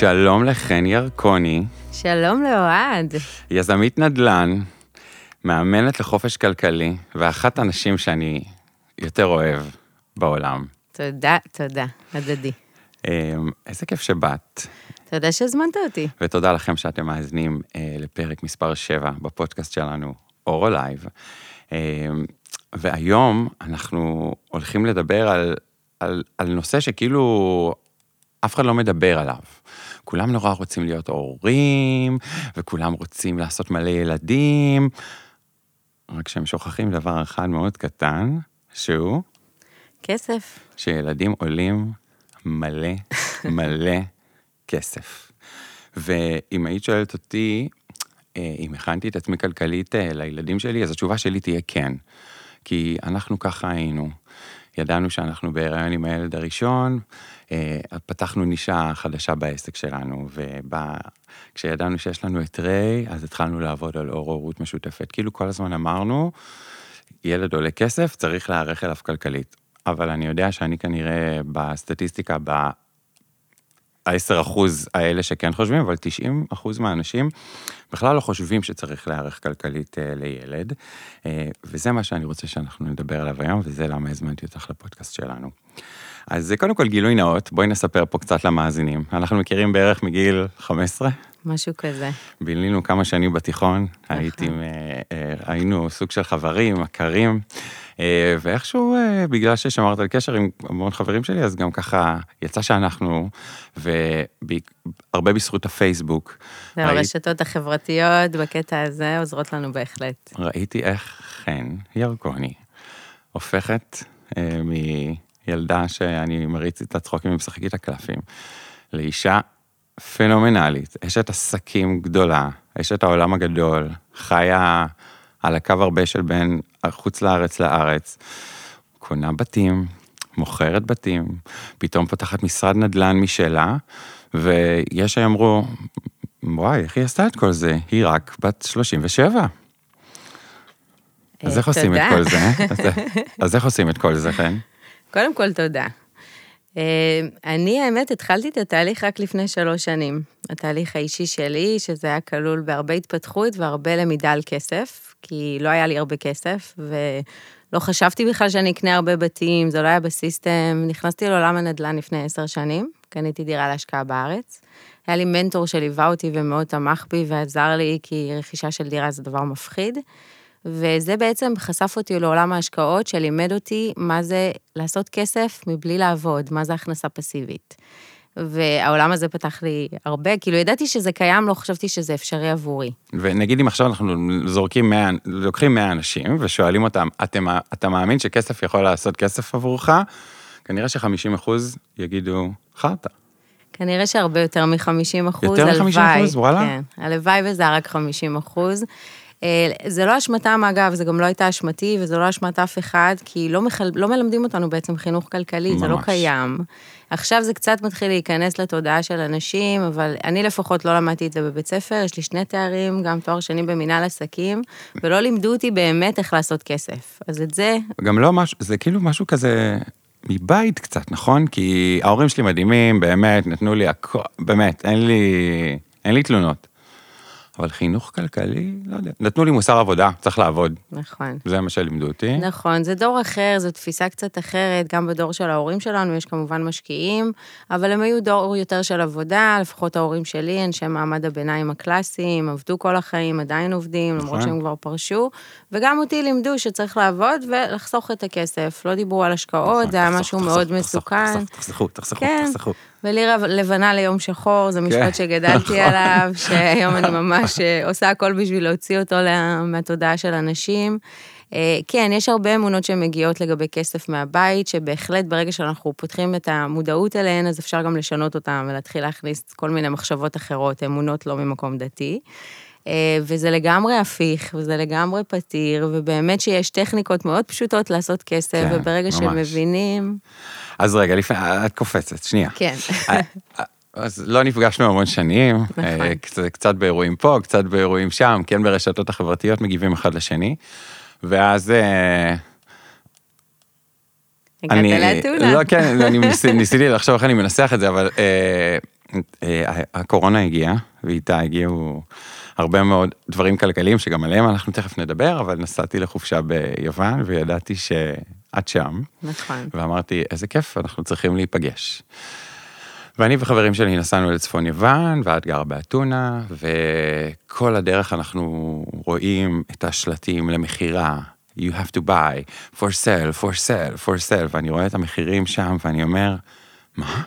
שלום לחן ירקוני. שלום לאוהד. יזמית נדל"ן, מאמנת לחופש כלכלי, ואחת הנשים שאני יותר אוהב בעולם. תודה, הדדי. איזה כיף שבאת. תודה שהזמנת אותי. ותודה לכם שאתם מאזינים לפרק מספר 7 בפודקאסט שלנו, אורו לייב. והיום אנחנו הולכים לדבר על נושא שכאילו אף אחד לא מדבר עליו. כולם נורא רוצים להיות הורים, וכולם רוצים לעשות מלא ילדים, רק שהם שוכחים דבר אחד מאוד קטן, שהוא כסף. שילדים עולים מלא, מלא כסף. ואם היית שואלת אותי, אם הכנתי את עצמי כלכלית לילדים שלי, אז התשובה שלי תהיה כן. כי אנחנו ככה היינו. ידענו שאנחנו בהיריון עם הילד הראשון, פתחנו נישה חדשה בעסק שלנו, וכשידענו שיש לנו את רי, אז התחלנו לעבוד על הורות משותפת. כאילו כל הזמן אמרנו, ילד עולה כסף, צריך להערך אליו כלכלית. אבל אני יודע שאני כנראה בסטטיסטיקה, ב-10% האלה שכן חושבים, אבל 90% מהאנשים בכלל לא חושבים שצריך להערך כלכלית לילד, וזה מה שאני רוצה שאנחנו נדבר עליו היום, וזה למה הזמנתי אותך לפודקאסט שלנו. אז קודם כל גילוי נאות, בואי נספר פה קצת למאזינים. אנחנו מכירים בערך מגיל 15. משהו כזה. בילינו כמה שנים בתיכון, היינו סוג של חברים, מכרים, ואיכשהו, בגלל ששמרת על קשר עם המון חברים שלי, אז גם ככה יצא שאנחנו, והרבה בזכות הפייסבוק. הרשתות החברתיות בקטע הזה עוזרות לנו בהחלט. ראיתי איך חן ירקוני הופכת מילדה שאני מריץ את הצחוקים ומשחקית הקלפים, לאישה פנומנלית, אשת עסקים גדולה, אשת העולם הגדול, חיה על הקו הרבה של בין חוץ לארץ לארץ, קונה בתים, מוכרת בתים, פתאום פותחת משרד נדל"ן משלה, ויש שיאמרו, וואי, איך היא עשתה את כל זה? היא רק בת 37. אז איך עושים את כל זה? אז איך עושים את כל זה, כן? קודם כל, תודה. אני, האמת, התחלתי את התהליך רק לפני 3 שנים. התהליך האישי שלי, שזה היה כלול בהרבה התפתחות והרבה למידה על כסף, כי לא היה לי הרבה כסף, ולא חשבתי בכלל שאני אקנה הרבה בתים, זה לא היה בסיסטם. נכנסתי לעולם הנדל"ן לפני 10 שנים, קניתי דירה להשקעה בארץ. היה לי מנטור שליווה אותי ומאוד תמך בי ועזר לי, כי רכישה של דירה זה דבר מפחיד. וזה בעצם חשף אותי לעולם ההשקעות, שלימד אותי מה זה לעשות כסף מבלי לעבוד, מה זה הכנסה פסיבית. והעולם הזה פתח לי הרבה, כאילו ידעתי שזה קיים, לא חשבתי שזה אפשרי עבורי. ונגיד אם עכשיו אנחנו לוקחים 100 אנשים ושואלים אותם, אתה מאמין שכסף יכול לעשות כסף עבורך? כנראה ש50% יגידו, חרטה. כנראה שהרבה יותר מ-50%. יותר מ-50%, וואלה? כן, הלוואי וזה רק 50%. זה לא אשמתם, אגב, זה גם לא הייתה אשמתי, וזה לא אשמת אף אחד, כי לא מלמדים אותנו בעצם חינוך כלכלי, ממש. זה לא קיים. עכשיו זה קצת מתחיל להיכנס לתודעה של אנשים, אבל אני לפחות לא למדתי את זה בבית ספר, יש לי 2 תארים, גם תואר שני במנהל עסקים, ולא לימדו אותי באמת איך לעשות כסף. אז את זה גם לא משהו, זה כאילו משהו כזה מבית קצת, נכון? כי ההורים שלי מדהימים, באמת, נתנו לי הכל, באמת, אין לי תלונות. אבל חינוך כלכלי, לא יודע. נתנו לי מוסר עבודה, צריך לעבוד. נכון. זה מה שלימדו אותי. נכון, זה דור אחר, זו תפיסה קצת אחרת, גם בדור של ההורים שלנו, יש כמובן משקיעים, אבל הם היו דור יותר של עבודה, לפחות ההורים שלי, אנשי מעמד הביניים הקלאסיים, עבדו כל החיים, עדיין עובדים, נכון. למרות שהם כבר פרשו, וגם אותי לימדו שצריך לעבוד ולחסוך את הכסף. לא דיברו על השקעות, נכון, זה היה משהו מאוד מסוכן. תחסכו. וליר לבנה ליום שחור, זה משפט שגדלתי עליו, שהיום אני ממש עושה הכל בשביל להוציא אותו מהתודעה של אנשים. כן, יש הרבה אמונות שמגיעות לגבי כסף מהבית, שבהחלט ברגע שאנחנו פותחים את המודעות אליהן, אז אפשר גם לשנות אותן ולהתחיל להכניס כל מיני מחשבות אחרות, אמונות לא ממקום דתי. וזה לגמרי הפיך, וזה לגמרי פתיר, ובאמת שיש טכניקות מאוד פשוטות לעשות כסף, כן, וברגע שמבינים. אז רגע, את קופצת, שנייה. כן. אז לא נפגשנו המון שנים, קצת באירועים פה, קצת באירועים שם, כן ברשתות החברתיות מגיבים אחד לשני, ואז הגעת על התאונה. לא, כן, ניסיתי לחשוב איך אני מנסח את זה, אבל הקורונה הגיעה, ואיתה הגיעו הרבה מאוד דברים כלכליים, שגם עליהם אנחנו תכף נדבר, אבל נסעתי לחופשה ביוון, וידעתי שאת שם. נכון. ואמרתי, איזה כיף, אנחנו צריכים להיפגש. ואני וחברים שלי נסענו לצפון יוון, ואת גרה באתונה, וכל הדרך אנחנו רואים את השלטים למחירה, you have to buy, for sale, for sale, for sale, ואני רואה את המחירים שם, ואני אומר, מה?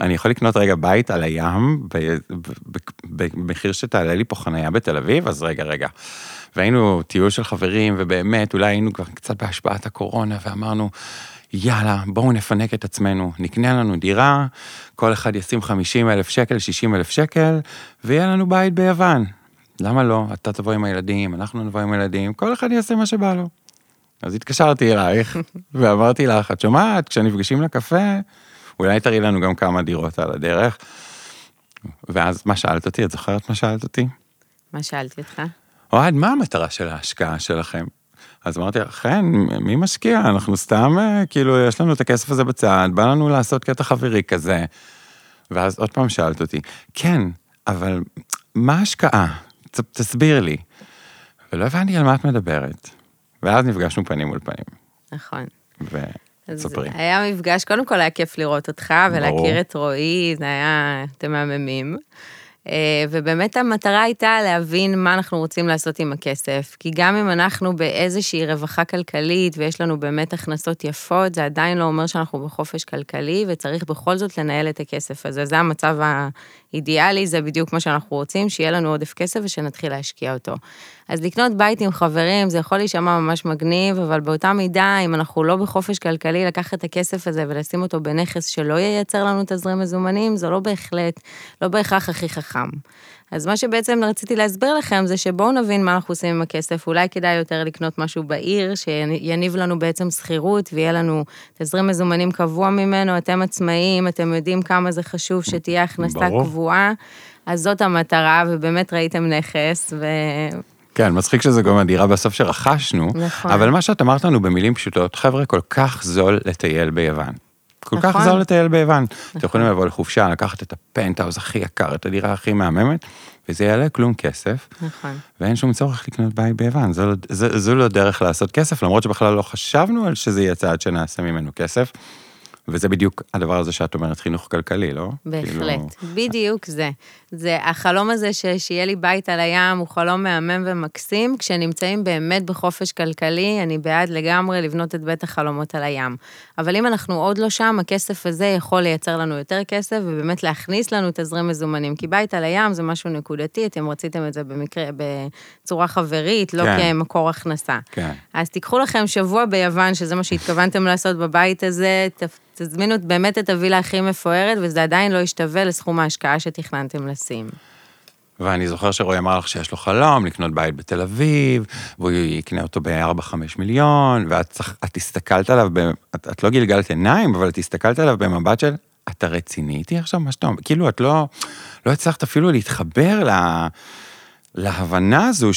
אני יכול לקנות רגע בית על הים, במחיר שתעלה לי פה חנייה בתל אביב, אז רגע. והיינו טיול של חברים, ובאמת, אולי היינו כבר קצת בהשפעת הקורונה, ואמרנו, יאללה, בואו נפנק את עצמנו, נקנה לנו דירה, כל אחד ישים 50,000 שקל, 60,000 שקל, ויהיה לנו בית ביוון. למה לא? אתה תבוא עם הילדים, אנחנו נבוא עם הילדים, כל אחד יעשה מה שבא לו. אז התקשרתי אלייך, ואמרתי לך, את שומעת, כשנפגשים לקפה, אולי תראי לנו גם כמה דירות על הדרך. ואז מה שאלת אותי? את זוכרת מה שאלת אותי? מה שאלתי אותך? אוהד, מה המטרה של ההשקעה שלכם? אז אמרתי, חן, מי משקיע? אנחנו סתם, כאילו, יש לנו את הכסף הזה בצד, בא לנו לעשות קטע חברי כזה. ואז עוד פעם שאלת אותי, כן, אבל מה ההשקעה? תסביר לי. ולא הבנתי על מה את מדברת. ואז נפגשנו פנים מול פנים. נכון. וספרי. היה מפגש, קודם כל היה כיף לראות אותך, ולהכיר את רועי, זה היה, אתם מהממים. ובאמת המטרה הייתה להבין מה אנחנו רוצים לעשות עם הכסף, כי גם אם אנחנו באיזושהי רווחה כלכלית, ויש לנו באמת הכנסות יפות, זה עדיין לא אומר שאנחנו בחופש כלכלי, וצריך בכל זאת לנהל את הכסף הזה. זה המצב האידיאלי, זה בדיוק מה שאנחנו רוצים, שיהיה לנו עודף כסף ושנתחיל להשקיע אותו. אז לקנות בית עם חברים, זה יכול להישמע ממש מגניב, אבל באותה מידה, אם אנחנו לא בחופש כלכלי, לקחת את הכסף הזה ולשים אותו בנכס שלא ייצר לנו תזרים מזומנים, זה לא בהכרח הכי חכם. אז מה שבעצם רציתי להסביר לכם, זה שבואו נבין מה אנחנו עושים עם הכסף, אולי כדאי יותר לקנות משהו בעיר, שיניב לנו בעצם שכירות, ויהיה לנו תזרים מזומנים קבוע ממנו, אתם עצמאים, אתם יודעים כמה זה חשוב שתהיה הכנסה קבועה, אז זאת המטרה, ובאמת ראיתם נכס, ו... כן, מצחיק שזו גם הדירה בסוף שרכשנו, נכון. אבל מה שאת אמרת לנו במילים פשוטות, חבר'ה, כל כך זול לטייל ביוון. כל נכון. כך זול לטייל ביוון. נכון. אתם יכולים לבוא לחופשה, לקחת את הפנטהאוס הכי יקר, את הדירה הכי מהממת, וזה יעלה כלום כסף, נכון. ואין שום צורך לקנות בית ביוון. זו לא דרך לעשות כסף, למרות שבכלל לא חשבנו על שזה יהיה צעד שנעשה ממנו כסף, וזה בדיוק הדבר הזה שאת אומרת, חינוך כלכלי, לא? בהחלט, כאילו... בדיוק זה. זה החלום הזה שיהיה לי בית על הים, הוא חלום מהמם ומקסים, כשנמצאים באמת בחופש כלכלי, אני בעד לגמרי לבנות את בית החלומות על הים. אבל אם אנחנו עוד לא שם, הכסף הזה יכול לייצר לנו יותר כסף, ובאמת להכניס לנו תזרים מזומנים, כי בית על הים זה משהו נקודתי, אתם רציתם את זה בצורה חברית, לא כן. כמקור הכנסה. כן. אז תיקחו לכם שבוע ביוון, שזה מה שהתכוונתם לעשות בבית הזה, תזמינו באמת את הווילה הכי מפוארת, וזה עדיין לא ישתווה לסכום ההשקעה שתכננתם לשים. ואני זוכר שרועי אמר לך שיש לו חלום לקנות בית בתל אביב, והוא יקנה אותו ב4-5 מיליון, ואת הסתכלת עליו, את לא גלגלת עיניים, אבל את הסתכלת עליו במבט של, אתה רציניתי עכשיו מה שאתה אומר? כאילו, את לא הצלחת אפילו להתחבר להבנה הזו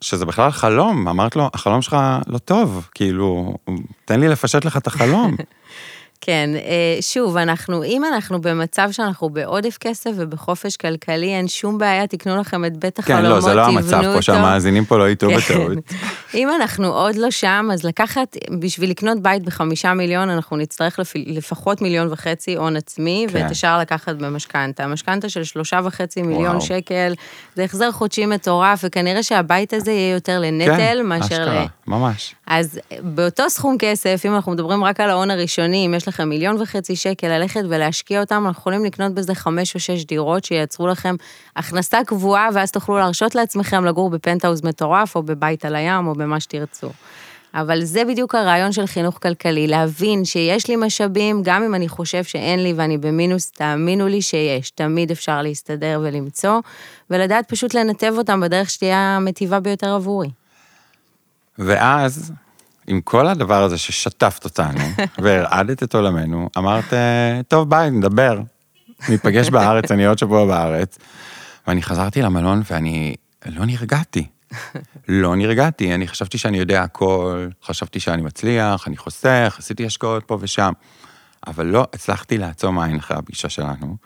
שזה בכלל חלום. אמרת לו, החלום שלך לא טוב, כאילו, תן לי לפשט לך את החלום. כן, שוב, אם אנחנו במצב שאנחנו בעודף כסף ובחופש כלכלי, אין שום בעיה, תקנו לכם את בית החלומות, תבנו אותו. כן, לא, זה לא המצב פה שהמאזינים פה לא איתו בטעות. אם אנחנו עוד לא שם, אז לקחת, בשביל לקנות בית ב5 מיליון, אנחנו נצטרך לפחות 1.5 מיליון הון עצמי, ואת השאר לקחת במשכנתה. המשכנתה של 3.5 מיליון שקל, זה החזר חודשי מטורף, וכנראה שהבית הזה יהיה יותר לנטל מאשר... כן, ממש. אז באותו סכום כסף, אם אנחנו מדברים רק על ההון הראשוני, אם יש לכם 1.5 מיליון שקל ללכת ולהשקיע אותם, אנחנו יכולים לקנות בזה 5 או 6 דירות שייצרו לכם הכנסה קבועה, ואז תוכלו להרשות לעצמכם לגור בפנטהאוס מטורף, או בבית על הים, או במה שתרצו. אבל זה בדיוק הרעיון של חינוך כלכלי, להבין שיש לי משאבים, גם אם אני חושב שאין לי ואני במינוס, תאמינו לי שיש, תמיד אפשר להסתדר ולמצוא, ולדעת פשוט לנתב אותם בדרך שתהיה המטיבה ביותר עבורי. ואז, עם כל הדבר הזה ששטפת אותנו, והרעדת את עולמנו, אמרת, טוב, ביי, נדבר. ניפגש בארץ, אני עוד שבוע בארץ. ואני חזרתי למלון, ואני לא נרגעתי. אני חשבתי שאני יודע הכל, חשבתי שאני מצליח, אני חוסך, עשיתי השקעות פה ושם. אבל לא הצלחתי לעצום עין אחרי הפגישה שלנו.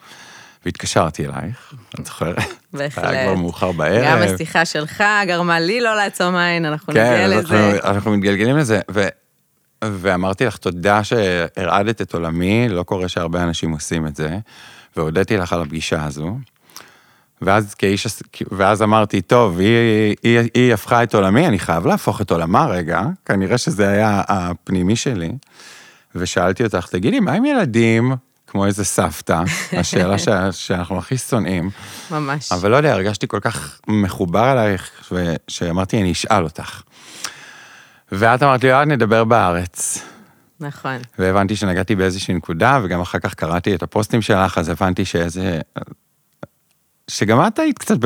והתקשרתי אלייך, את זוכרת? בהחלט. היה כבר מאוחר בערב. גם השיחה שלך גרמה לי לא לעצום עין, אנחנו נגיע לזה. אנחנו מתגלגלים לזה, ואמרתי לך, תודה שהרעדת את עולמי, לא קורה שהרבה אנשים עושים את זה, והודיתי לך על הפגישה הזו, ואז אמרתי, טוב, היא הפכה את עולמי, אני חייב להפוך את עולמה רגע, כנראה שזה היה הפנימי שלי, ושאלתי אותך, תגידי, מה עם ילדים? כמו איזה סבתא, השאלה שאנחנו הכי שונאים. ממש. אבל לא יודע, הרגשתי כל כך מחובר אלייך, שאמרתי, אני אשאל אותך. ואת אמרת לי, עוד נדבר בארץ. נכון. והבנתי שנגעתי באיזושהי נקודה, וגם אחר כך קראתי את הפוסטים שלך, אז הבנתי שאיזה... שגם את היית קצת,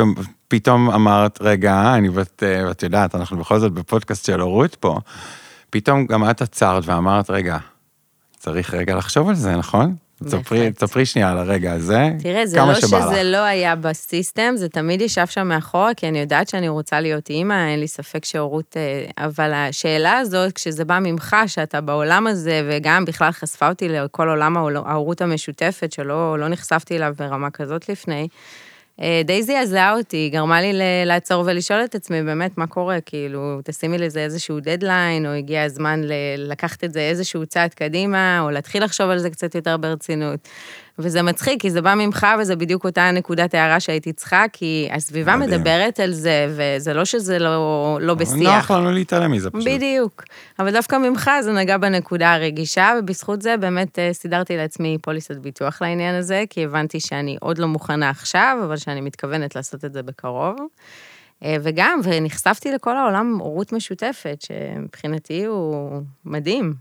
פתאום אמרת, רגע, אני ואת יודעת, אנחנו בכל זאת בפודקאסט של אורות פה, פתאום גם את עצרת ואמרת, רגע, צריך רגע לחשוב על זה, נכון? תספרי שנייה על הרגע הזה, תראה, זה לא שזה לא היה בסיסטם, זה תמיד ישב שם מאחור, כי אני יודעת שאני רוצה להיות אימא, אין לי ספק שהורות, אבל השאלה הזאת, כשזה בא ממך, שאתה בעולם הזה, וגם בכלל חשפה אותי לכל עולם ההורות המשותפת, שלא נחשפתי אליו ברמה כזאת לפני, די זעזעה אותי, גרמה לי לעצור ולשאול את עצמי, באמת, מה קורה? כאילו, תשימי לזה איזשהו דדליין, או הגיע הזמן לקחת את זה איזשהו צעד קדימה, או להתחיל לחשוב על זה קצת יותר ברצינות. וזה מצחיק, כי זה בא ממך, וזה בדיוק אותה נקודת הערה שהייתי צריכה, כי הסביבה מדברת על זה, וזה לא שזה לא בשיח. נוח לנו להתעלם מזה פשוט. בדיוק. אבל דווקא ממך זה נגע בנקודה הרגישה, ובזכות זה באמת סידרתי לעצמי פוליסת ביטוח לעניין הזה, כי הבנתי שאני עוד לא מוכנה עכשיו, אבל שאני מתכוונת לעשות את זה בקרוב. וגם, ונחשפתי לכל העולם הורות משותפת, שמבחינתי הוא מדהים.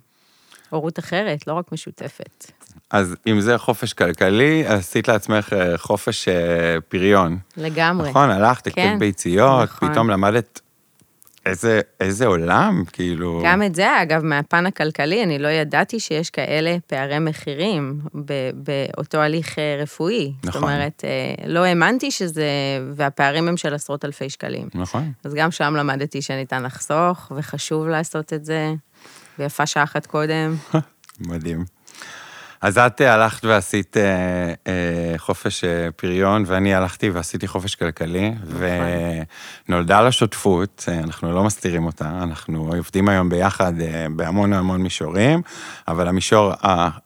הורות אחרת, לא רק משותפת. אז אם זה חופש כלכלי, עשית לעצמך חופש פריון. לגמרי. נכון, הלכת, תקפת ביציות, פתאום למדת איזה עולם, כאילו... גם את זה, אגב, מהפן הכלכלי, אני לא ידעתי שיש כאלה פערי מחירים באותו הליך רפואי. נכון. זאת אומרת, לא האמנתי שזה, והפערים הם של עשרות אלפי שקלים. נכון. אז גם שם למדתי שניתן לחסוך, וחשוב לעשות את זה, ויפה שעה אחת קודם. מדהים. אז את הלכת ועשית חופש פריון, ואני הלכתי ועשיתי חופש כלכלי, ונולדה לשותפות, אנחנו לא מסתירים אותה, אנחנו עובדים היום ביחד בהמון המון מישורים, אבל המישור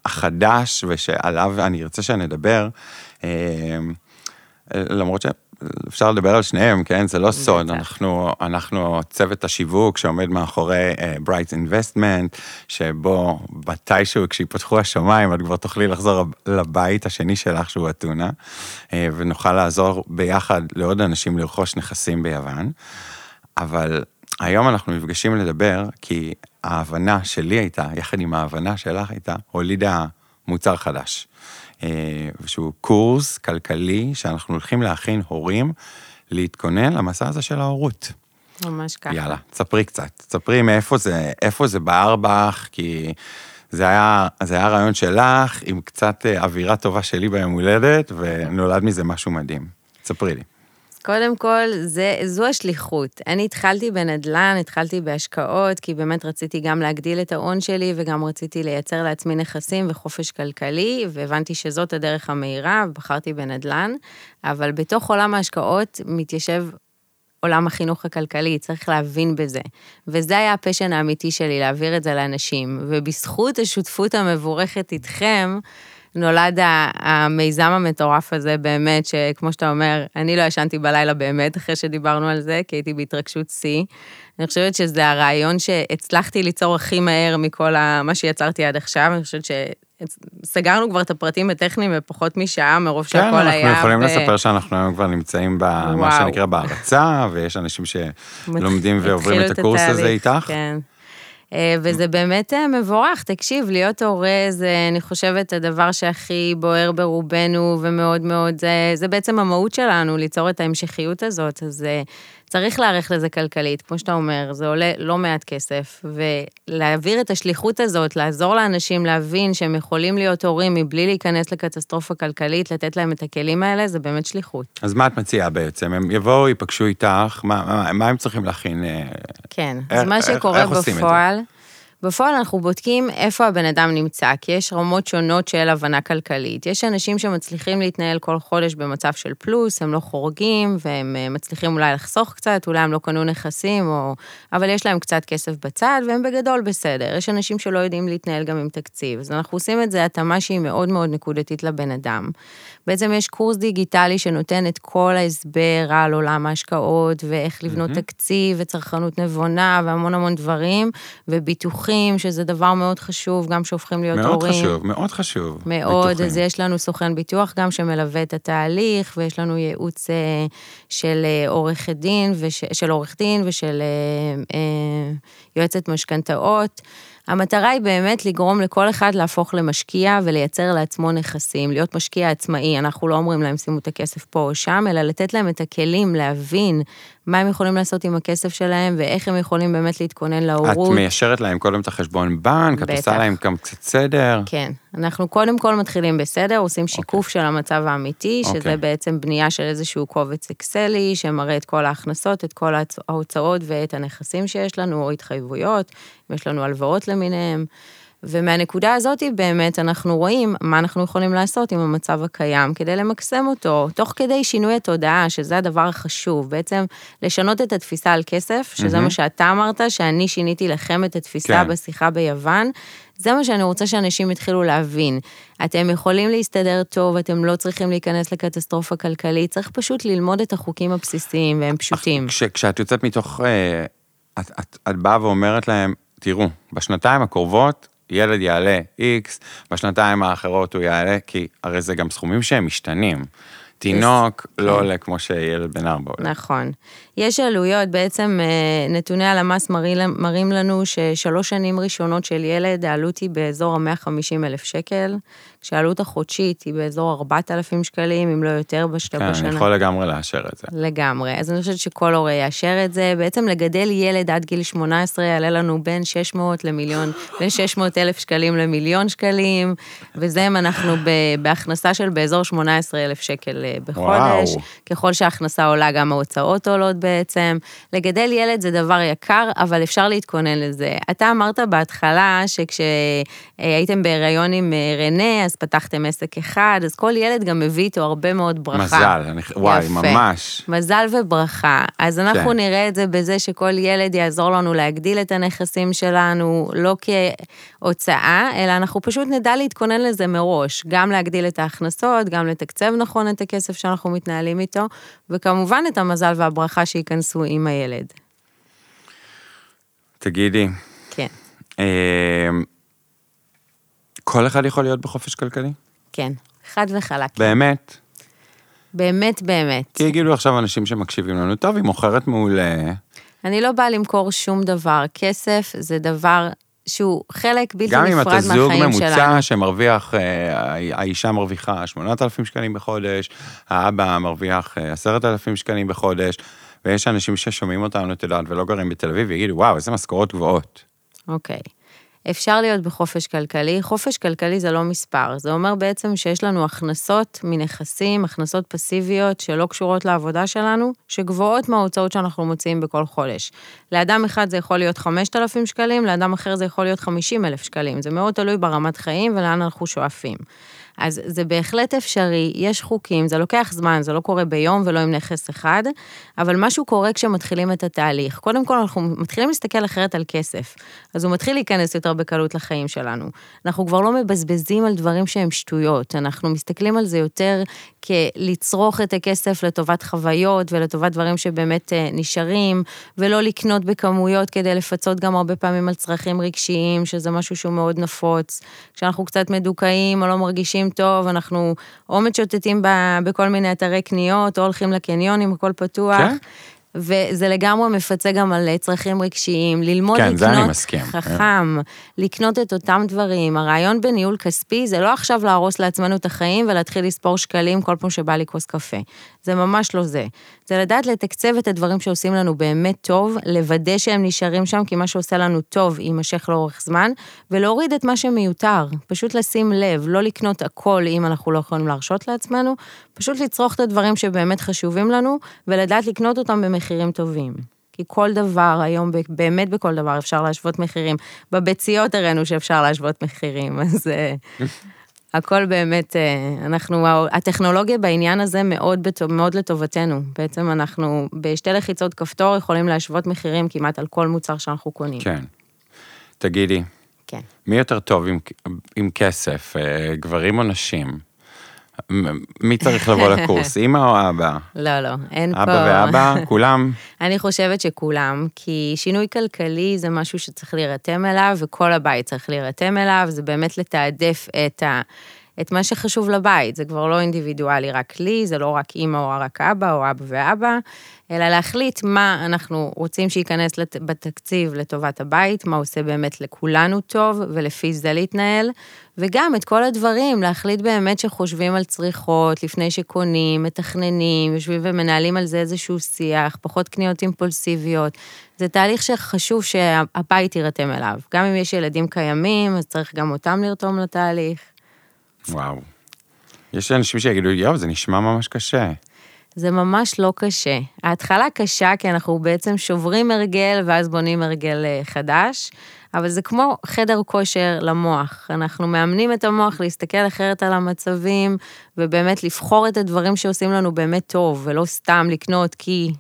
החדש, ושעליו אני ארצה שנדבר, למרות ש... אפשר לדבר על שניהם, כן? זה לא סוד. אנחנו צוות השיווק שעומד מאחורי Bright Investment, שבו בתישהו, כשיפתחו השמיים, את כבר תוכלי לחזור לבית השני שלך שהוא אתונה, ונוכל לעזור ביחד לעוד אנשים לרכוש נכסים ביוון. אבל היום אנחנו מפגשים לדבר, כי ההבנה שלי הייתה, יחד עם ההבנה שלך הייתה, הולידה מוצר חדש. שהוא קורס כלכלי שאנחנו הולכים להכין הורים להתכונן למסע הזה של ההורות. ממש ככה. יאללה, תספרי קצת. תספרי מאיפה זה בער בך, כי זה היה רעיון שלך עם קצת אווירה טובה שלי ביום הולדת, ונולד מזה משהו מדהים. תספרי לי. קודם כל, זו השליחות. אני התחלתי בנדלן, התחלתי בהשקעות, כי באמת רציתי גם להגדיל את ההון שלי, וגם רציתי לייצר לעצמי נכסים וחופש כלכלי, והבנתי שזאת הדרך המהירה, ובחרתי בנדלן, אבל בתוך עולם ההשקעות מתיישב עולם החינוך הכלכלי, צריך להבין בזה. וזה היה הפשן האמיתי שלי, להעביר את זה לאנשים. ובזכות השותפות המבורכת איתכם, נולד המיזם המטורף הזה באמת, שכמו שאתה אומר, אני לא ישנתי בלילה באמת, אחרי שדיברנו על זה, כי הייתי בהתרגשות שיא. אני חושבת שזה הרעיון שהצלחתי ליצור הכי מהר מכל מה שיצרתי עד עכשיו, אני חושבת שסגרנו כבר את הפרטים הטכניים בפחות משעה, מרוב שהכל היה... כן, אנחנו יכולים לספר שאנחנו היום כבר נמצאים במה שנקרא בהרצאה, ויש אנשים שלומדים ועוברים את הקורס הזה איתך. כן. וזה באמת מבורך, תקשיב, להיות הורה זה, אני חושבת, הדבר שהכי בוער ברובנו, ומאוד מאוד, זה בעצם המהות שלנו, ליצור את ההמשכיות הזאת, אז צריך להערך לזה כלכלית, כמו שאתה אומר, זה עולה לא מעט כסף, ולהעביר את השליחות הזאת, לעזור לאנשים להבין שהם יכולים להיות הורים, מבלי להיכנס לקטסטרופה כלכלית, לתת להם את הכלים האלה, זה באמת שליחות. אז מה את מציעה בעצם? הם יבואו, ייפגשו איתך, מה הם צריכים להכין? כן, אז מה שקורה בפועל, בפועל אנחנו בודקים איפה הבן אדם נמצא, כי יש רמות שונות של הבנה כלכלית. יש אנשים שמצליחים להתנהל כל חודש במצב של פלוס, הם לא חורגים, והם מצליחים אולי לחסוך קצת, אולי הם לא קנו נכסים, אבל יש להם קצת כסף בצד, והם בגדול בסדר. יש אנשים שלא יודעים להתנהל גם עם תקציב, אז אנחנו עושים את זה התאמה שהיא מאוד מאוד נקודתית לבן אדם. בעצם יש קורס דיגיטלי שנותן את כל ההסבר על עולם ההשקעות, ואיך לבנות תקציב, וצרכנות נבונה, והמון המון דברים, וביטוחים, שזה דבר מאוד חשוב, גם שהופכים להיות מאוד הורים. מאוד חשוב. אז יש לנו סוכן ביטוח גם שמלווה את התהליך, ויש לנו ייעוץ של עורך דין, של עורך דין ושל יועצת משכנתאות. המטרה היא באמת לגרום לכל אחד להפוך למשקיע ולייצר לעצמו נכסים, להיות משקיע עצמאי. אנחנו לא אומרים להם שימו את הכסף פה או שם, אלא לתת להם את הכלים, להבין מה הם יכולים לעשות עם הכסף שלהם, ואיך הם יכולים באמת להתכונן להורות. את מיישרת להם קודם את החשבון בנק, את עושה להם גם קצת סדר. כן, אנחנו קודם כל מתחילים בסדר, עושים שיקוף של המצב האמיתי, שזה בעצם בנייה של איזשהו קובץ אקסלי, שמראה את כל ההכנסות, את כל ההוצאות ואת הנכסים שיש לנו, או התחייבויות, יש לנו הלוואות למיניהם. ומהנקודה הזאת באמת אנחנו רואים מה אנחנו יכולים לעשות עם המצב הקיים, כדי למקסם אותו, תוך כדי שינוי התודעה, שזה הדבר החשוב, בעצם לשנות את התפיסה על כסף, שזה מה שאתה אמרת, שאני שיניתי לכם את התפיסה בשיחה ביוון, זה מה שאני רוצה שאנשים יתחילו להבין. אתם יכולים להסתדר טוב, אתם לא צריכים להיכנס לקטסטרופה כלכלית, צריך פשוט ללמוד את החוקים הבסיסיים, והם פשוטים. כשאת יוצאת מתוך, את באה ואומרת להם, תראו, בשנתיים הקרובות, ילד יעלה X, בשנתיים האחרות הוא יעלה, כי הרי זה גם סכומים שהם משתנים. תינוק לא עולה כמו שילד בן 4 עולה. נכון. יש עלויות, בעצם נתוני הלמ"ס מראים לנו ששלוש שנים ראשונות של ילד, העלות היא באזור ה-150,000 שקל, כשהעלות החודשית היא באזור 4,000 שקלים, אם לא יותר בשנה. כן, אני יכול לגמרי לאשר את זה. לגמרי. אז אני חושבת שכל הורה יאשר את זה. בעצם לגדל ילד עד גיל 18, יעלה לנו בין 600,000 שקלים למיליון שקלים, וזה אם אנחנו בהכנסה של באזור 18,000 שקל בחודש. ככל שההכנסה עולה, גם ההוצאות עולות בעצם. לגדל ילד זה דבר יקר, אבל אפשר להתכונן לזה. אתה אמרת בהתחלה שכשהייתם בהיריון עם רנה, אז פתחתם עסק אחד, אז כל ילד גם מביא איתו הרבה מאוד ברכה. מזל, וואי, ממש. מזל וברכה. אז אנחנו נראה את זה בזה שכל ילד יעזור לנו להגדיל את הנכסים שלנו, לא כהוצאה, אלא אנחנו פשוט נדע להתכונן לזה מראש, גם להגדיל את ההכנסות, גם לתקצב נכון את הכסף שאנחנו מתנהלים איתו, וכמובן את המזל והברכה שייכנסו עם הילד. תגידי. כן. כל אחד יכול להיות בחופש כלכלי? כן, חד וחלק. באמת? באמת, באמת. כי יגידו עכשיו אנשים שמקשיבים לנו, טוב, היא מוכרת מעולה. אני לא באה למכור שום דבר. כסף זה דבר שהוא חלק בלתי נפרד מהחיים שלנו. גם אם אתה זוג ממוצע שמרוויח, האישה מרוויחה 8,000 שקלים בחודש, האבא מרוויח 10,000 שקלים בחודש, ויש אנשים ששומעים אותנו, את יודעת, ולא גרים בתל אביב, ויגידו, וואו, איזה משכורות גבוהות. אוקיי. אפשר להיות בחופש כלכלי. חופש כלכלי זה לא מספר. זה אומר בעצם שיש לנו הכנסות מנכסים, הכנסות פסיביות שלא קשורות לעבודה שלנו, שגבוהות מההוצאות שאנחנו מוציאים בכל חודש. לאדם אחד זה יכול להיות 5,000 שקלים, לאדם אחר זה יכול להיות 50,000 שקלים. זה מאוד תלוי ברמת חיים ולאן אנחנו שואפים. אז זה בהחלט אפשרי, יש חוקים, זה לוקח זמן, זה לא קורה ביום ולא עם נכס אחד, אבל משהו קורה כשמתחילים את התהליך. קודם כל, אנחנו מתחילים להסתכל אחרת על כסף, אז הוא מתחיל להיכנס יותר בקלות לחיים שלנו. אנחנו כבר לא מבזבזים על דברים שהם שטויות, אנחנו מסתכלים על זה יותר כלצרוך את הכסף לטובת חוויות ולטובת דברים שבאמת נשארים, ולא לקנות בכמויות כדי לפצות גם הרבה פעמים על צרכים רגשיים, שזה משהו שהוא מאוד נפוץ. כשאנחנו קצת מדוכאים או לא מרגישים טוב, אנחנו או מתשוטטים בכל מיני אתרי קניות, או הולכים לקניון עם הכל פתוח, וזה לגמרי מפצה גם על צרכים רגשיים, ללמוד לקנות חכם, לקנות את אותם דברים. הרעיון בניהול כספי זה לא עכשיו להרוס לעצמנו את החיים ולהתחיל לספור שקלים כל פעם שבא לי כוס קפה. זה ממש לא זה. זה לדעת לתקצב את הדברים שעושים לנו באמת טוב, לוודא שהם נשארים שם, כי מה שעושה לנו טוב יימשך לאורך זמן, ולהוריד את מה שמיותר. פשוט לשים לב, לא לקנות הכל אם אנחנו לא יכולים להרשות לעצמנו, פשוט לצרוך את הדברים שבאמת חשובים לנו, ולדעת לקנות אותם במחירים טובים. כי כל דבר, היום באמת בכל דבר, אפשר להשוות מחירים. בביציות הראינו שאפשר להשוות מחירים, אז הכל באמת, אנחנו, הטכנולוגיה בעניין הזה מאוד לטובתנו. בעצם אנחנו בשתי לחיצות כפתור יכולים להשוות מחירים כמעט על כל מוצר שאנחנו קונים. כן. תגידי, כן. מי יותר טוב עם כסף, גברים או נשים? מי צריך לבוא לקורס, אמא או אבא? לא, אין פה. אבא ואבא, כולם? אני חושבת שכולם, כי שינוי כלכלי זה משהו שצריך להירתם אליו, וכל הבית צריך להירתם אליו, זה באמת לתעדף את מה שחשוב לבית, זה כבר לא אינדיבידואלי רק לי, זה לא רק אמא או רק אבא, או אבא ואבא, אלא להחליט מה אנחנו רוצים שייכנס בתקציב לטובת הבית, מה עושה באמת לכולנו טוב, ולפי זה להתנהל, וגם את כל הדברים, להחליט באמת שחושבים על צריכות, לפני שקונים, מתכננים, יושבים ומנהלים על זה איזשהו שיח, פחות קניות אימפולסיביות, זה תהליך שחשוב שהבית יירתם אליו, גם אם יש ילדים קיימים, אז צריך גם אותם לרתום לתהליך. וואו. יש אנשים שיגידו, יואו, זה נשמע ממש קשה. זה ממש לא קשה. ההתחלה קשה, כי אנחנו בעצם שוברים הרגל, ואז בונים הרגל חדש, אבל זה כמו חדר כושר למוח. אנחנו מאמנים את המוח להסתכל אחרת על המצבים, ובאמת לבחור את הדברים שעושים לנו באמת טוב, ולא סתם לקנות, כי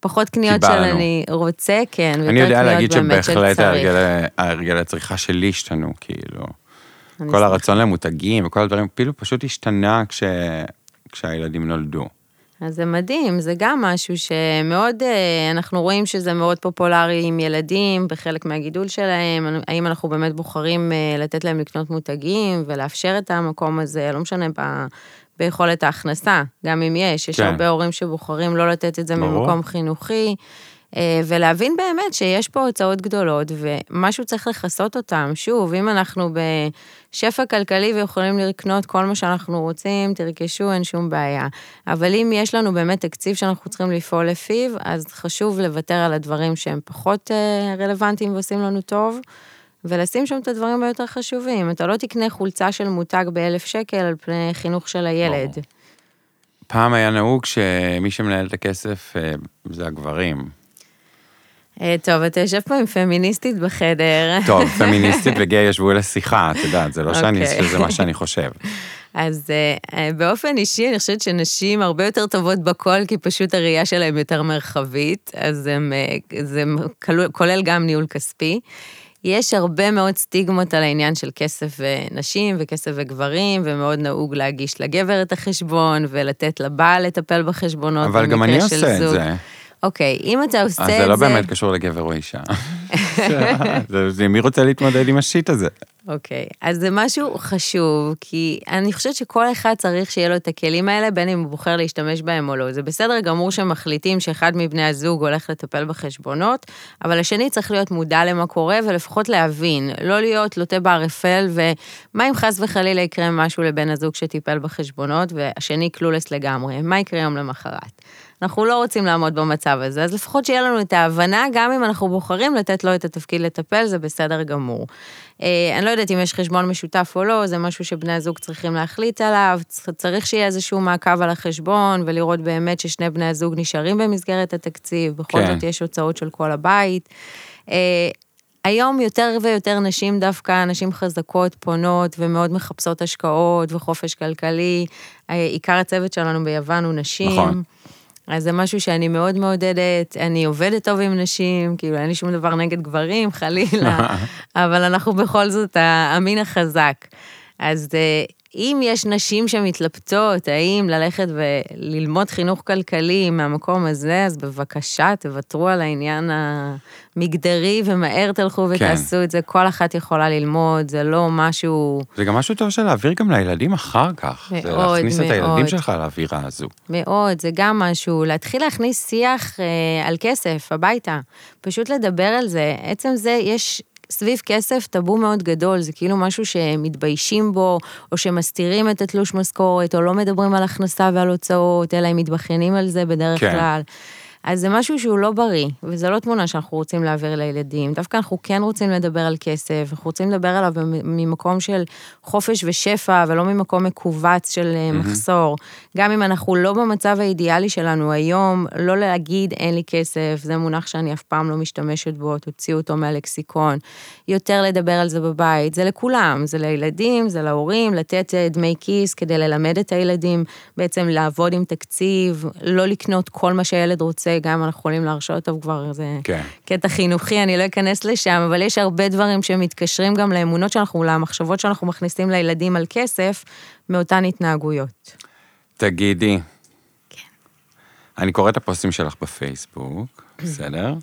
פחות קניות שאני רוצה, כן, ויותר קניות באמת של צריך. אני יודע להגיד שבהחלט ההרגל הצריכה שלי השתנו, כאילו. כל הרצון למותגים וכל הדברים, פילו פשוט השתנה כשהילדים נולדו. אז זה מדהים, זה גם משהו שמאוד, אנחנו רואים שזה מאוד פופולרי עם ילדים, בחלק מהגידול שלהם, האם אנחנו באמת בוחרים לתת להם לקנות מותגים, ולאפשר את המקום הזה, לא משנה ביכולת ההכנסה, גם אם יש, יש הרבה הורים שבוחרים לא לתת את זה ממקום חינוכי, ולהבין באמת שיש פה הוצאות גדולות, ומשהו צריך לחסות אותם. שוב, אם אנחנו בשפע כלכלי ויכולים לקנות כל מה שאנחנו רוצים, תרכשו, אין שום בעיה. אבל אם יש לנו באמת תקציב שאנחנו צריכים לפעול לפיו, אז חשוב לוותר על הדברים שהם פחות רלוונטיים ועושים לנו טוב, ולשים שם את הדברים היותר חשובים. אתה לא תקנה חולצה של מותג ב$1,000 על פני חינוך של הילד. פעם היה נהוג שמי שמנהל את הכסף זה הגברים. טוב, אתה יושב פה עם פמיניסטית בחדר. טוב, פמיניסטית וגיי ישבו אל השיחה, את יודעת, זה לא שאני, זה מה שאני חושב. אז באופן אישי, אני חושבת שנשים הרבה יותר טובות בכל, כי פשוט הראייה שלהם יותר מרחבית, אז זה כולל גם ניהול כספי. יש הרבה מאוד סטיגמות על העניין של כסף ונשים וכסף וגברים, ומאוד נהוג להגיש לגבר את החשבון, ולתת לבעל לטפל בחשבונות. אבל גם אני עושה את זה. אוקיי, אם אתה עושה את זה... אז זה לא באמת קשור לגבר או אישה. מי רוצה להתמודד עם השיט הזה? אוקיי, אז זה משהו חשוב, כי אני חושבת שכל אחד צריך שיהיה לו את הכלים האלה, בין אם הוא בוחר להשתמש בהם או לא. זה בסדר גמור שמחליטים שאחד מבני הזוג הולך לטפל בחשבונות, אבל השני צריך להיות מודע למה קורה, ולפחות להבין, לא להיות לוטה בערפל, ומה אם חס וחלילה יקרה משהו לבן הזוג שטיפל בחשבונות, והשני קלולס לגמרי, מה יקרה יום למחרת? אנחנו לא רוצים לעמוד במצב הזה, אז לפחות שיהיה לנו את ההבנה, גם אם אנחנו בוחרים לתת לו את התפקיד לטפל, זה בסדר גמור. אני לא יודעת אם יש חשבון משותף או לא, זה משהו שבני הזוג צריכים להחליט עליו, צריך שיהיה איזשהו מעקב על החשבון, ולראות באמת ששני בני הזוג נשארים במסגרת התקציב, בכל זאת יש הוצאות של כל הבית. היום יותר ויותר נשים דווקא, נשים חזקות, פונות, ומאוד מחפשות השקעות וחופש כלכלי, עיקר הצוות שלנו ביוון הוא נשים. נכון. אז זה משהו שאני מאוד מעודדת, אני עובדת טוב עם נשים, כאילו אין לי שום דבר נגד גברים, חלילה, אבל אנחנו בכל זאת המין החזק. אז אם יש נשים שמתלבטות, האם ללכת וללמוד חינוך כלכלי מהמקום הזה, אז בבקשה תוותרו על העניין המגדרי, ומהר תלכו ותעשו את זה, כל אחת יכולה ללמוד, זה לא משהו... זה גם משהו טוב של להעביר גם לילדים אחר כך, זה להכניס את הילדים שלך לאווירה הזו. מאוד, זה גם משהו, להתחיל להכניס שיח על כסף הביתה, פשוט לדבר על זה, עצם זה יש... סביב כסף טבו מאוד גדול, זה כאילו משהו שמתביישים בו, או שמסתירים את התלוש משכורת, או לא מדברים על הכנסה ועל הוצאות, אלא הם מתבחנים על זה בדרך כלל. אז זה משהו שהוא לא בריא, וזו לא תמונה שאנחנו רוצים להעביר לילדים. דווקא אנחנו כן רוצים לדבר על כסף, אנחנו רוצים לדבר עליו ממקום של חופש ושפע, ולא ממקום מקובץ של מחסור. גם אם אנחנו לא במצב האידיאלי שלנו היום, לא להגיד אין לי כסף, זה מונח שאני אף פעם לא משתמשת בו, תוציאו אותו מהלקסיקון. יותר לדבר על זה בבית, זה לכולם, זה לילדים, זה להורים, לתת דמי כיס כדי ללמד את הילדים, בעצם לעבוד עם תקציב, לא לקנות כל מה שהילד רוצה, גם אנחנו יכולים להרשות טוב כבר, זה קטע חינוכי, אני לא אכנס לשם, אבל יש הרבה דברים שמתקשרים גם לאמונות שאנחנו, למחשבות שאנחנו מכניסים לילדים על כסף, מאותן התנהגויות. תגידי. כן. אני קורא את הפוסטים שלך בפייסבוק, בסדר?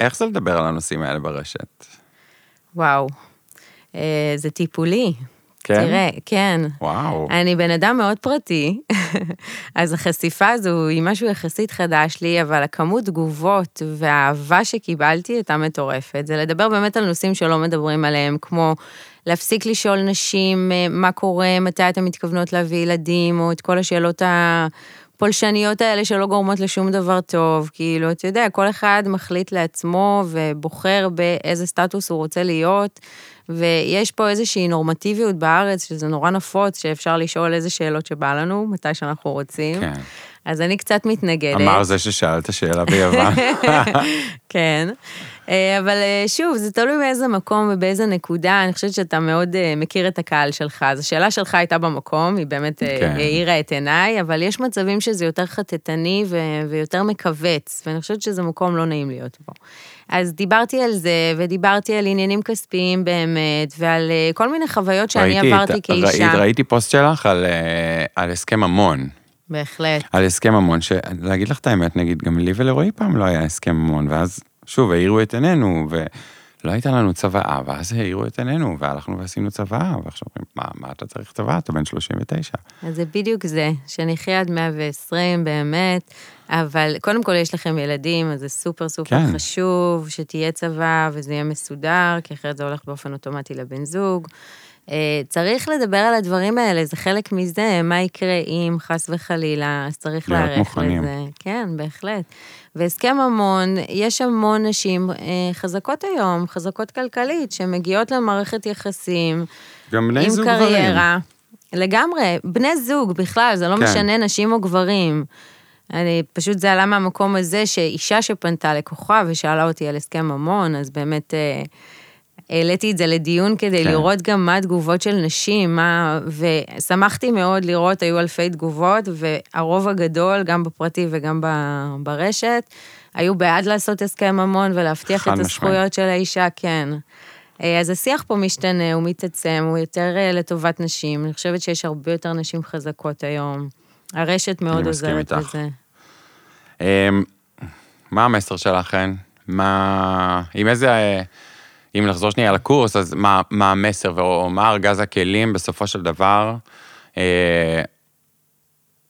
איך זה לדבר על הנושאים האלה ברשת? וואו, זה טיפולי. תראה, כן. וואו. אני בן אדם מאוד פרטי, אז החשיפה הזו היא משהו יחסית חדש לי, אבל הכמות תגובות והאהבה שקיבלתי הייתה מטורפת. זה לדבר באמת על נושאים שלא מדברים עליהם, כמו להפסיק לשאול נשים מה קורה, מתי אתם מתכוונות להביא ילדים, או את כל השאלות הפולשניות האלה שלא גורמות לשום דבר טוב, כאילו, אתה יודע, כל אחד מחליט לעצמו ובוחר באיזה סטטוס הוא רוצה להיות, ויש פה איזושהי נורמטיביות בארץ, שזה נורא נפוץ, שאפשר לשאול איזה שאלות שבא לנו, מתי שאנחנו רוצים. כן. אז אני קצת מתנגדת. אמר זה ששאלת שאלה ביוון. כן. אבל שוב, זה תלוי באיזה מקום ובאיזה נקודה, אני חושבת שאתה מאוד מכיר את הקהל שלך, אז השאלה שלך הייתה במקום, היא באמת העירה את עיניי, אבל יש מצבים שזה יותר חטטני ויותר מקווץ, ואני חושבת שזה מקום לא נעים להיות בו. אז דיברתי על זה, ודיברתי על עניינים כספיים באמת, ועל כל מיני חוויות שאני עברתי כאישה. ראיתי פוסט שלך על הסכם המון. בהחלט. על הסכם המון, להגיד לך את האמת, נגיד, גם לי ולרועי פעם לא היה הסכם המון, ואז שוב, העירו את עינינו, ולא הייתה לנו צבאה, ואז העירו את עינינו, והלכנו ועשינו צבאה, ועכשיו אומרים, מה אתה צריך צבאה? אתה בן 39. אז זה בדיוק זה, שנחיה עד 120 באמת, אבל קודם כל יש לכם ילדים, אז זה סופר סופר כן. חשוב, שתהיה צבא, וזה יהיה מסודר, כי אחרת זה הולך באופן אוטומטי לבן זוג, צריך לדבר על הדברים האלה, זה חלק מזה, מה יקרה אם חס וחלילה, אז צריך להערך לזה. כן, בהחלט. והסכם המון, יש המון נשים חזקות היום, חזקות כלכלית, שמגיעות למערכת יחסים, גם בני זוג קריירה. לגמרי, בני זוג בכלל, זה לא משנה נשים או גברים. אני פשוט זה עלה מהמקום הזה, שאישה שפנתה לכוחה ושאלה אותי על הסכם המון, אז באמת העליתי את זה לדיון כדי לראות גם מה התגובות של נשים, ושמחתי מאוד לראות, היו אלפי תגובות, והרוב הגדול, גם בפרטי וגם ברשת, היו בעד לעשות הסכם המון ולהבטיח את הזכויות של האישה, כן. אז השיח פה משתנה, הוא מתעצם, הוא יותר לטובת נשים, אני חושבת שיש הרבה יותר נשים חזקות היום. הרשת מאוד עוזרת בזה. מה המסר שלכן? מה, עם איזה, אם נחזור שנייה לקורס, אז מה המסר, או מה ארגז הכלים בסופו של דבר,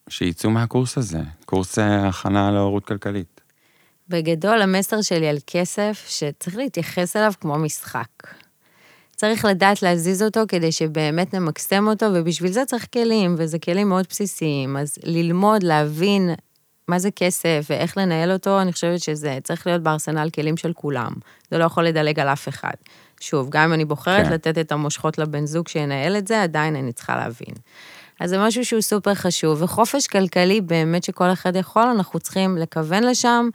שיצאו מהקורס הזה, קורס הכנה להורות כלכלית. בגדול, המסר שלי על כסף, שצריך להתייחס אליו כמו משחק. צריך לדעת להזיז אותו כדי שבאמת נמקסם אותו, ובשביל זה צריך כלים, וזה כלים מאוד בסיסיים, אז ללמוד, להבין מה זה כסף ואיך לנהל אותו, אני חושבת שזה צריך להיות בארסנל כלים של כולם. זה לא יכול לדלג על אף אחד. שוב, גם אם אני בוחרת לתת את המושכות לבן זוג שינהל את זה, עדיין אני צריכה להבין. אז זה משהו שהוא סופר חשוב, וחופש כלכלי באמת שכל אחד יכול, אנחנו צריכים לכוון לשם,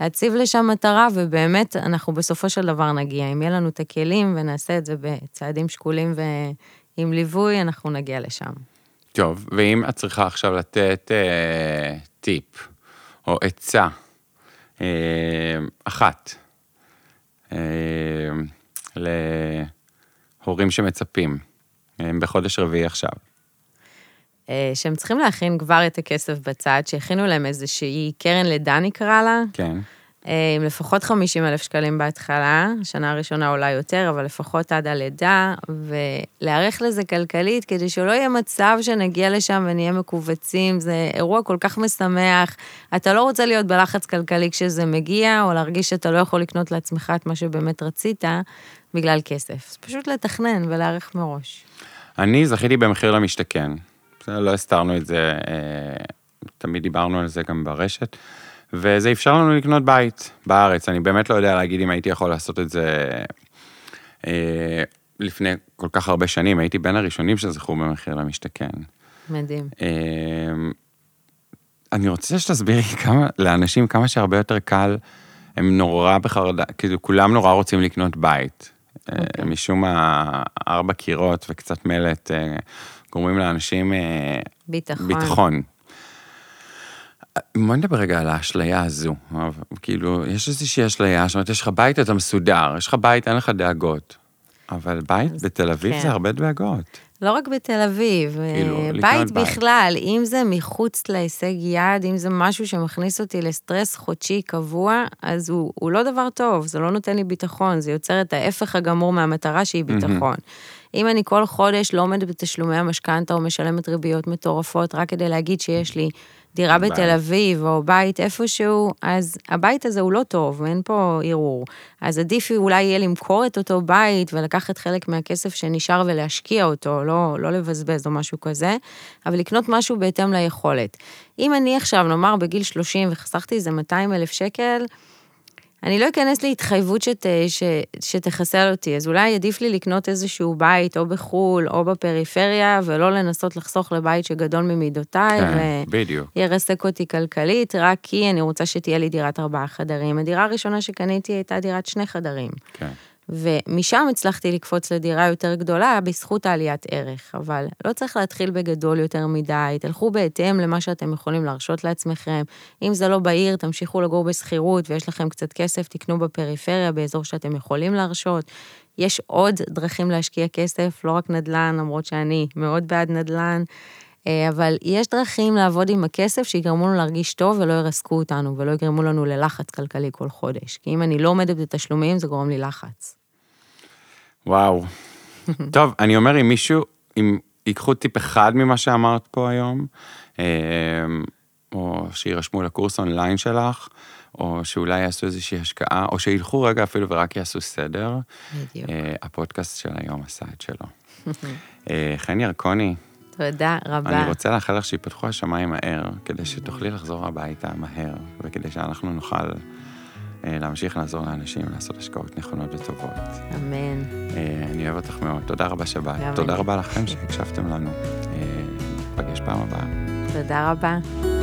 להציב לשם מטרה, ובאמת אנחנו בסופו של דבר נגיע. אם יהיה לנו את הכלים ונעשה את זה בצעדים שקולים ועם ליווי, אנחנו נגיע לשם. טוב, ואם את צריכה עכשיו לתת טיפ, או עצה, אחת, להורים שמצפים, בחודש רביעי עכשיו. שהם צריכים להכין כבר את הכסף בצד, שהכינו להם איזושהי קרן לידה נקרא לה. כן. עם לפחות 50,000 שקלים בהתחלה, השנה הראשונה אולי יותר, אבל לפחות עד הלידה, ולהערך לזה כלכלית, כדי שלא יהיה מצב שנגיע לשם ונהיה מקובצים, זה אירוע כל כך משמח, אתה לא רוצה להיות בלחץ כלכלי כשזה מגיע, או להרגיש שאתה לא יכול לקנות לעצמך את מה שבאמת רצית, בגלל כסף. זה פשוט לתכנן ולהערך מראש. אני זכיתי במחיר למשתכן, לא הסתרנו את זה תמיד דיברנו על זה גם ברשת, וזה אפשר לנו לקנות בית בארץ. אני באמת לא יודע להגיד אם הייתי יכול לעשות את זה לפני כל כך הרבה שנים, הייתי בין הראשונים שזכו במחיר למשתכן. מדהים. אני רוצה שתסבירי לאנשים כמה שהרבה יותר קל, הם נורא בחרדה, כאילו כולם נורא רוצים לקנות בית. משום הארבע קירות וקצת מלט, גורמים לאנשים ביטחון. בוא נדבר רגע על האשליה הזו, כאילו, יש איזושהי אשליה, זאת אומרת, יש לך בית, אתה מסודר, יש לך בית, אין לך דאגות, אבל בית בתל אביב זה הרבה דאגות. לא רק בתל אביב, בית בכלל, אם זה מחוץ להישג יד, אם זה משהו שמכניס אותי לסטרס חודשי קבוע, אז הוא לא דבר טוב, זה לא נותן לי ביטחון, זה יוצר את ההפך הגמור מהמטרה שהיא ביטחון. אם אני כל חודש לא עומד בתשלומי המשכנתא או משלמת ריביות מטורפות, רק כדי להגיד שיש לי דירה בתל אביב או בית איפשהו, אז הבית הזה הוא לא טוב, אין פה עירור. אז עדיף אולי יהיה למכור את אותו בית ולקחת חלק מהכסף שנשאר ולהשקיע אותו, לא לבזבז או משהו כזה, אבל לקנות משהו בהתאם ליכולת. אם אני עכשיו, נאמר, בגיל 30 וחסכתי איזה 200,000 שקל, אני לא אכנס להתחייבות שתחסל אותי, אז אולי עדיף לי לקנות איזשהו בית, או בחול, או בפריפריה, ולא לנסות לחסוך לבית שגדול ממידותיי, וירסק אותי כלכלית, רק כי אני רוצה שתהיה לי דירת 4 חדרים. הדירה הראשונה שקניתי הייתה דירת 2 חדרים. כן. ומשם הצלחתי לקפוץ לדירה יותר גדולה, בזכות העליית ערך, אבל לא צריך להתחיל בגדול יותר מדי, תלכו בהתאם למה שאתם יכולים להרשות לעצמכם, אם זה לא בעיר, תמשיכו לגור בסחירות, ויש לכם קצת כסף, תקנו בפריפריה, באזור שאתם יכולים להרשות, יש עוד דרכים להשקיע כסף, לא רק נדלן, למרות שאני מאוד בעד נדלן, אבל יש דרכים לעבוד עם הכסף שיגרמו לנו להרגיש טוב ולא ירסקו אותנו, ולא יגרמו לנו ללחץ כלכלי כל חודש, כי אם אני לא עומדת בתשלומים, זה גורם לי לחץ. וואו. טוב, אני אומר, אם מישהו, אם ייקחו טיפ אחד ממה שאמרת פה היום, או שירשמו לקורס אונליין שלך, או שאולי יעשו איזושהי השקעה, או שילכו רגע אפילו ורק יעשו סדר, הפודקאסט של היום עשה את שלו. חן ירקוני. תודה רבה. אני רוצה לאחל לך שיפתחו השמיים מהר, כדי שתוכלי לחזור הביתה מהר, וכדי שאנחנו נוכל להמשיך לעזור לאנשים, לעשות השקעות נכונות וטובות. אמן. אני אוהב אותך מאוד. תודה רבה שבאת. תודה רבה לכם שהקשבתם לנו. נפגש פעם הבאה. תודה רבה.